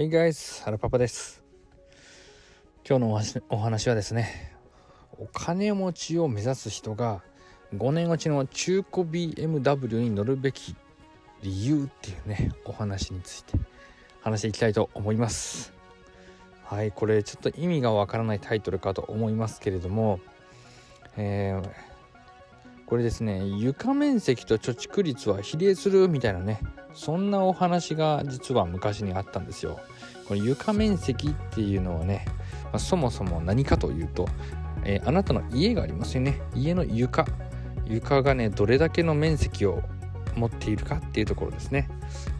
Hey guys、 ハラパパです。今日のお話はですね、お金持ちを目指す人が5年落ちの中古 BMW に乗るべき理由っていうね、お話について話していきたいと思います。はい、これちょっと意味がわからないタイトルかと思いますけれども、これですね、床面積と貯蓄率は比例するみたいなね、そんなお話が実は昔にあったんですよ。これ床面積っていうのはね、そもそも何かというと、あなたの家がありますよね。家の床がね、どれだけの面積を持っているかっていうところですね。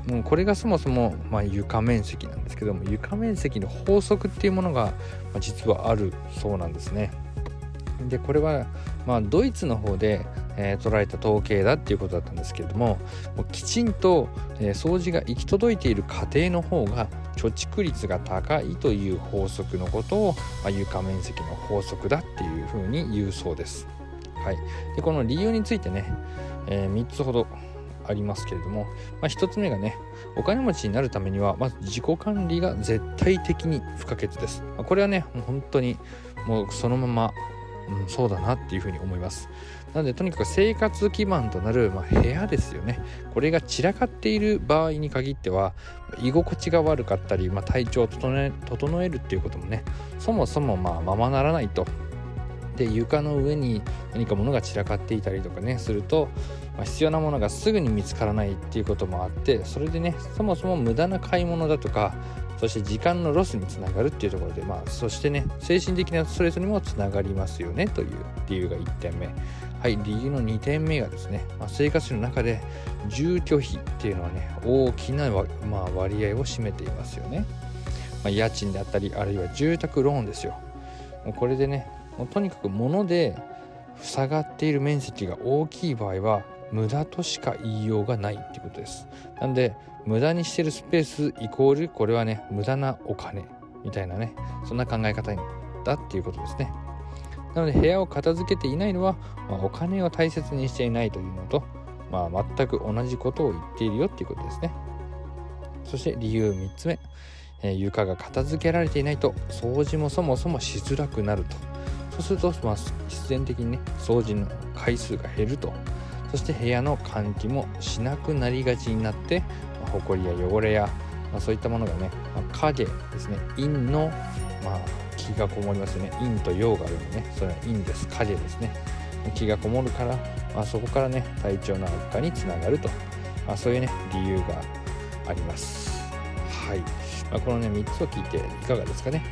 もうこれがそもそも、床面積なんですけども、床面積の法則っていうものが、実はあるそうなんですね。でこれは、ドイツの方で、取られた統計だっていうことだったんですけれども、もうきちんと、掃除が行き届いている家庭の方が貯蓄率が高いという法則のことを、床面積の法則だっていうふうに言うそうです。はい、でこの理由についてね、3つほどありますけれども、1つ目がね、お金持ちになるためにはまず自己管理が絶対的に不可欠です。これはね、もう本当にもうそのままそうだなっていうふうに思います。なのでとにかく生活基盤となる、部屋ですよね。これが散らかっている場合に限っては居心地が悪かったり、体調を整えるっていうこともね、そもそもままならないと。で床の上に何か物が散らかっていたりとかねすると、必要なものがすぐに見つからないっていうこともあって、それでね、そもそも無駄な買い物だとか、そして時間のロスにつながるっていうところで、そしてね、精神的なストレスにもつながりますよねという理由が1点目。はい、理由の2点目がですね、生活の中で住居費っていうのはね、大きな、割合を占めていますよね。家賃だったり、あるいは住宅ローンですよ。もうこれでね、もうとにかく物で塞がっている面積が大きい場合は無駄としか言いようがないってことです。なので無駄にしてるスペースイコール、これはね、無駄なお金みたいなね、そんな考え方だっていうことですね。なので部屋を片付けていないのは、お金を大切にしていないというのと、全く同じことを言っているよっていうことですね。そして理由3つ目、床が片付けられていないと掃除もそもそもしづらくなると。そうすると、必然的にね、掃除の回数が減ると。そして部屋の換気もしなくなりがちになって、埃や汚れや、そういったものがね、影ですね、陰の、気がこもりますよね。陰と陽があるのでね、それは陰です、影ですね。気がこもるから、そこからね、体調の悪化につながると、そういうね、理由があります。はい、このね、3つを聞いていかがですかね。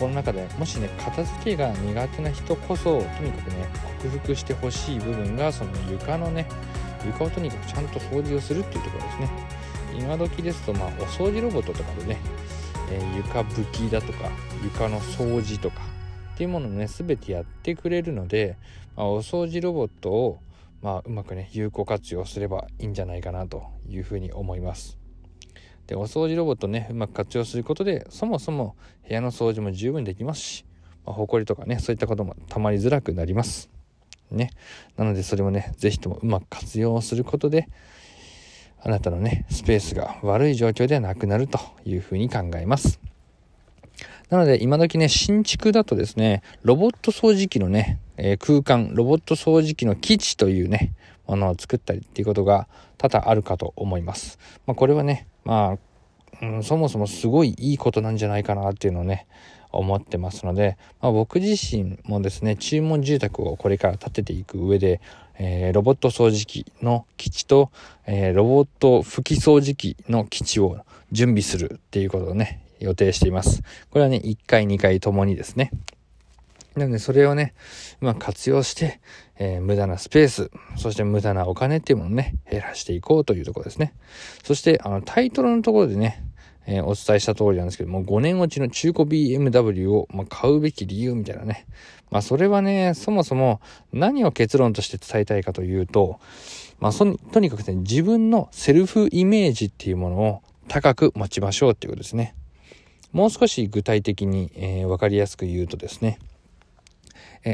この中でもしね、片付けが苦手な人こそ、とにかくね、克服してほしい部分が、その床をとにかくちゃんと掃除をするっていうところですね。今時ですと、お掃除ロボットとかでね、床拭きだとか床の掃除とかっていうものをね、全てやってくれるので、お掃除ロボットを、うまくね、有効活用すればいいんじゃないかなというふうに思います。でお掃除ロボットね、うまく活用することで、そもそも部屋の掃除も十分できますし、埃とかね、そういったこともたまりづらくなりますね。なのでそれもね、ぜひともうまく活用することで、あなたのね、スペースが悪い状況ではなくなるというふうに考えます。なので今時ね、新築だとですね、ロボット掃除機のね、空間ロボット掃除機の基地というね、ものを作ったりっていうことが多々あるかと思います。これはね、そもそもすごいいいことなんじゃないかなっていうのをね、思ってますので、僕自身もですね、注文住宅をこれから建てていく上で、ロボット掃除機の基地と、ロボット拭き掃除機の基地を準備するっていうことをね、予定しています。これはね、1回2回ともにですね。なのでそれをね、活用して、無駄なスペース、そして無駄なお金っていうものをね、減らしていこうというところですね。そしてタイトルのところでね、お伝えした通りなんですけども、5年落ちの中古 BMW を、買うべき理由みたいなね、それはね、そもそも何を結論として伝えたいかというと、とにかくね、自分のセルフイメージっていうものを高く持ちましょうっていうことですね。もう少し具体的に、分かりやすく言うとですね、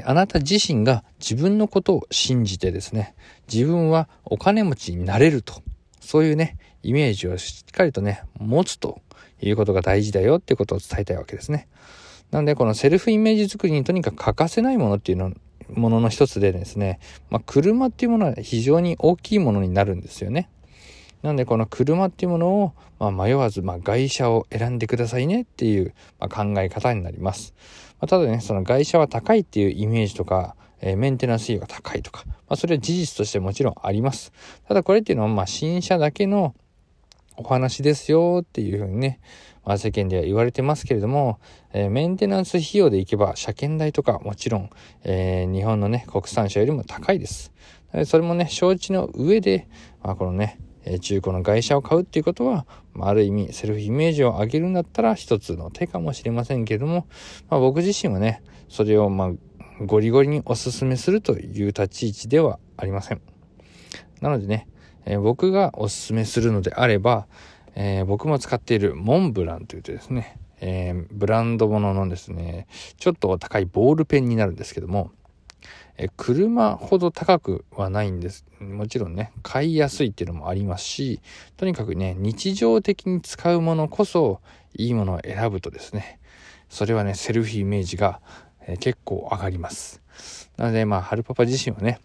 あなた自身が自分のことを信じてですね、自分はお金持ちになれると、そういうね、イメージをしっかりとね持つということが大事だよっていうことを伝えたいわけですね。なのでこのセルフイメージ作りにとにかく欠かせないものっていうものの一つでですね、車っていうものは非常に大きいものになるんですよね。なのでこの車っていうものを、迷わず外車を選んでくださいねっていう考え方になります。ただねその外車は高いっていうイメージとか、メンテナンス費用が高いとか、それは事実としてもちろんあります。ただこれっていうのは新車だけのお話ですよっていうふうにね、世間では言われてますけれども、メンテナンス費用でいけば車検代とかもちろん、日本のね国産車よりも高いです。それもね承知の上で、このね中古の外車を買うっていうことは、ある意味セルフイメージを上げるんだったら一つの手かもしれませんけれども、僕自身はねそれをゴリゴリにお勧めするという立ち位置ではありません。なのでね、僕がお勧めするのであれば、僕も使っているモンブランというとですね、ブランド物のですねちょっと高いボールペンになるんですけども、車ほど高くはないんです。もちろんね買いやすいっていうのもありますし、とにかくね日常的に使うものこそいいものを選ぶとですね、それはねセルフイメージが、結構上がります。なので春パパ自身はね、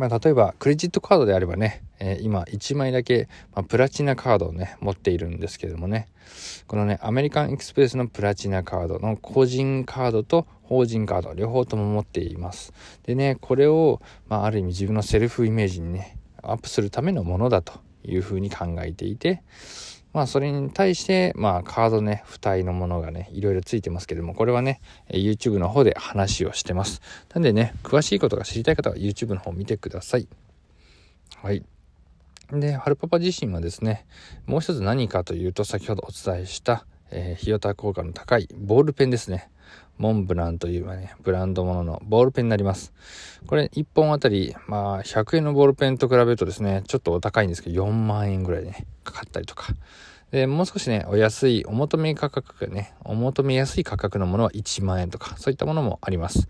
例えばクレジットカードであればね、今1枚だけ、プラチナカードをね持っているんですけれどもね、このねアメリカンエクスプレスのプラチナカードの個人カードと法人カード両方とも持っています。でねこれを、ある意味自分のセルフイメージにねアップするためのものだというふうに考えていて、それに対してカードね付帯のものがねいろいろついてますけれども、これはね YouTube の方で話をしてます。なんでね詳しいことが知りたい方は YouTube の方を見てください。はい。で春パパ自身はですねもう一つ何かというと、先ほどお伝えした、費用対効果の高いボールペンですね。モンブランというブランドもののボールペンになります。これ1本あたり100円のボールペンと比べるとですねちょっとお高いんですけど4万円ぐらいねかかったりとかで、もう少しねお求めやすい価格のものは1万円とかそういったものもあります。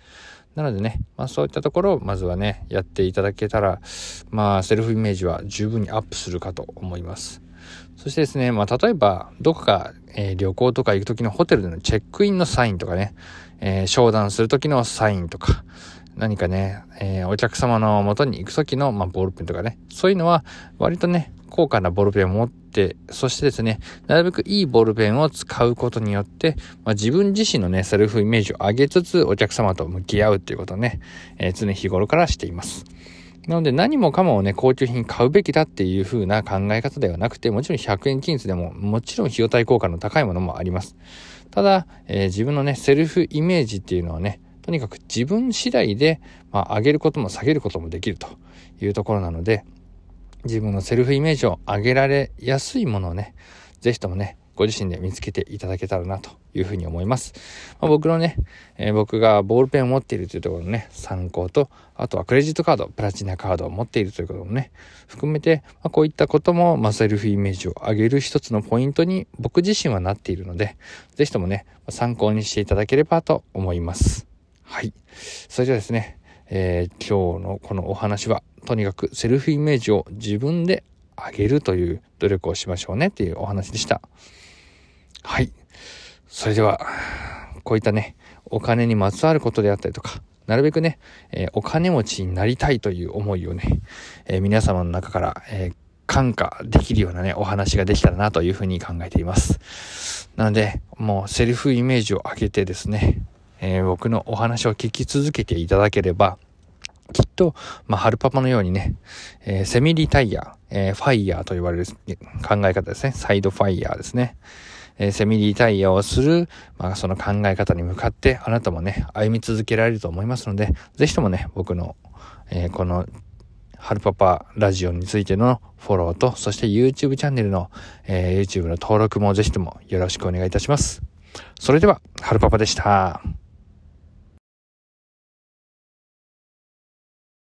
なのでね、そういったところをまずはねやっていただけたら、セルフイメージは十分にアップするかと思います。そしてですね、例えばどこか、旅行とか行く時のホテルでのチェックインのサインとかね、商談する時のサインとか、何かね、お客様の元に行く時の、ボールペンとかね、そういうのは割とね高価なボールペンを持って、そしてですねなるべくいいボールペンを使うことによって、自分自身のねセルフイメージを上げつつお客様と向き合うっていうことをね、常日頃からしています。なので何もかもね高級品買うべきだっていう風な考え方ではなくて、もちろん100円均一でももちろん費用対効果の高いものもあります。ただ、自分のねセルフイメージっていうのはねとにかく自分次第で、上げることも下げることもできるというところなので、自分のセルフイメージを上げられやすいものをねぜひともねご自身で見つけていただけたらなというふうに思います。僕のね、僕がボールペンを持っているというところのね参考と、あとはクレジットカードプラチナカードを持っているということもね含めて、こういったことも、セルフイメージを上げる一つのポイントに僕自身はなっているので、ぜひともね参考にしていただければと思います。はい。それではですね、今日のこのお話はとにかくセルフイメージを自分で上げるという努力をしましょうねっていうお話でした。はい。それではこういったねお金にまつわることであったりとか、なるべくね、お金持ちになりたいという思いをね、皆様の中から、感化できるようなねお話ができたらなというふうに考えています。なのでもうセルフイメージを上げてですね、僕のお話を聞き続けていただければきっと、春パパのようにね、セミリタイヤ、ファイヤーと言われる考え方ですね。サイドファイヤーですね。セミリタイヤをする、その考え方に向かってあなたもね、歩み続けられると思いますので、ぜひともね、僕の、この、春パパラジオについてのフォローと、そして YouTube チャンネルの、YouTube の登録もぜひともよろしくお願いいたします。それでは、春パパでした。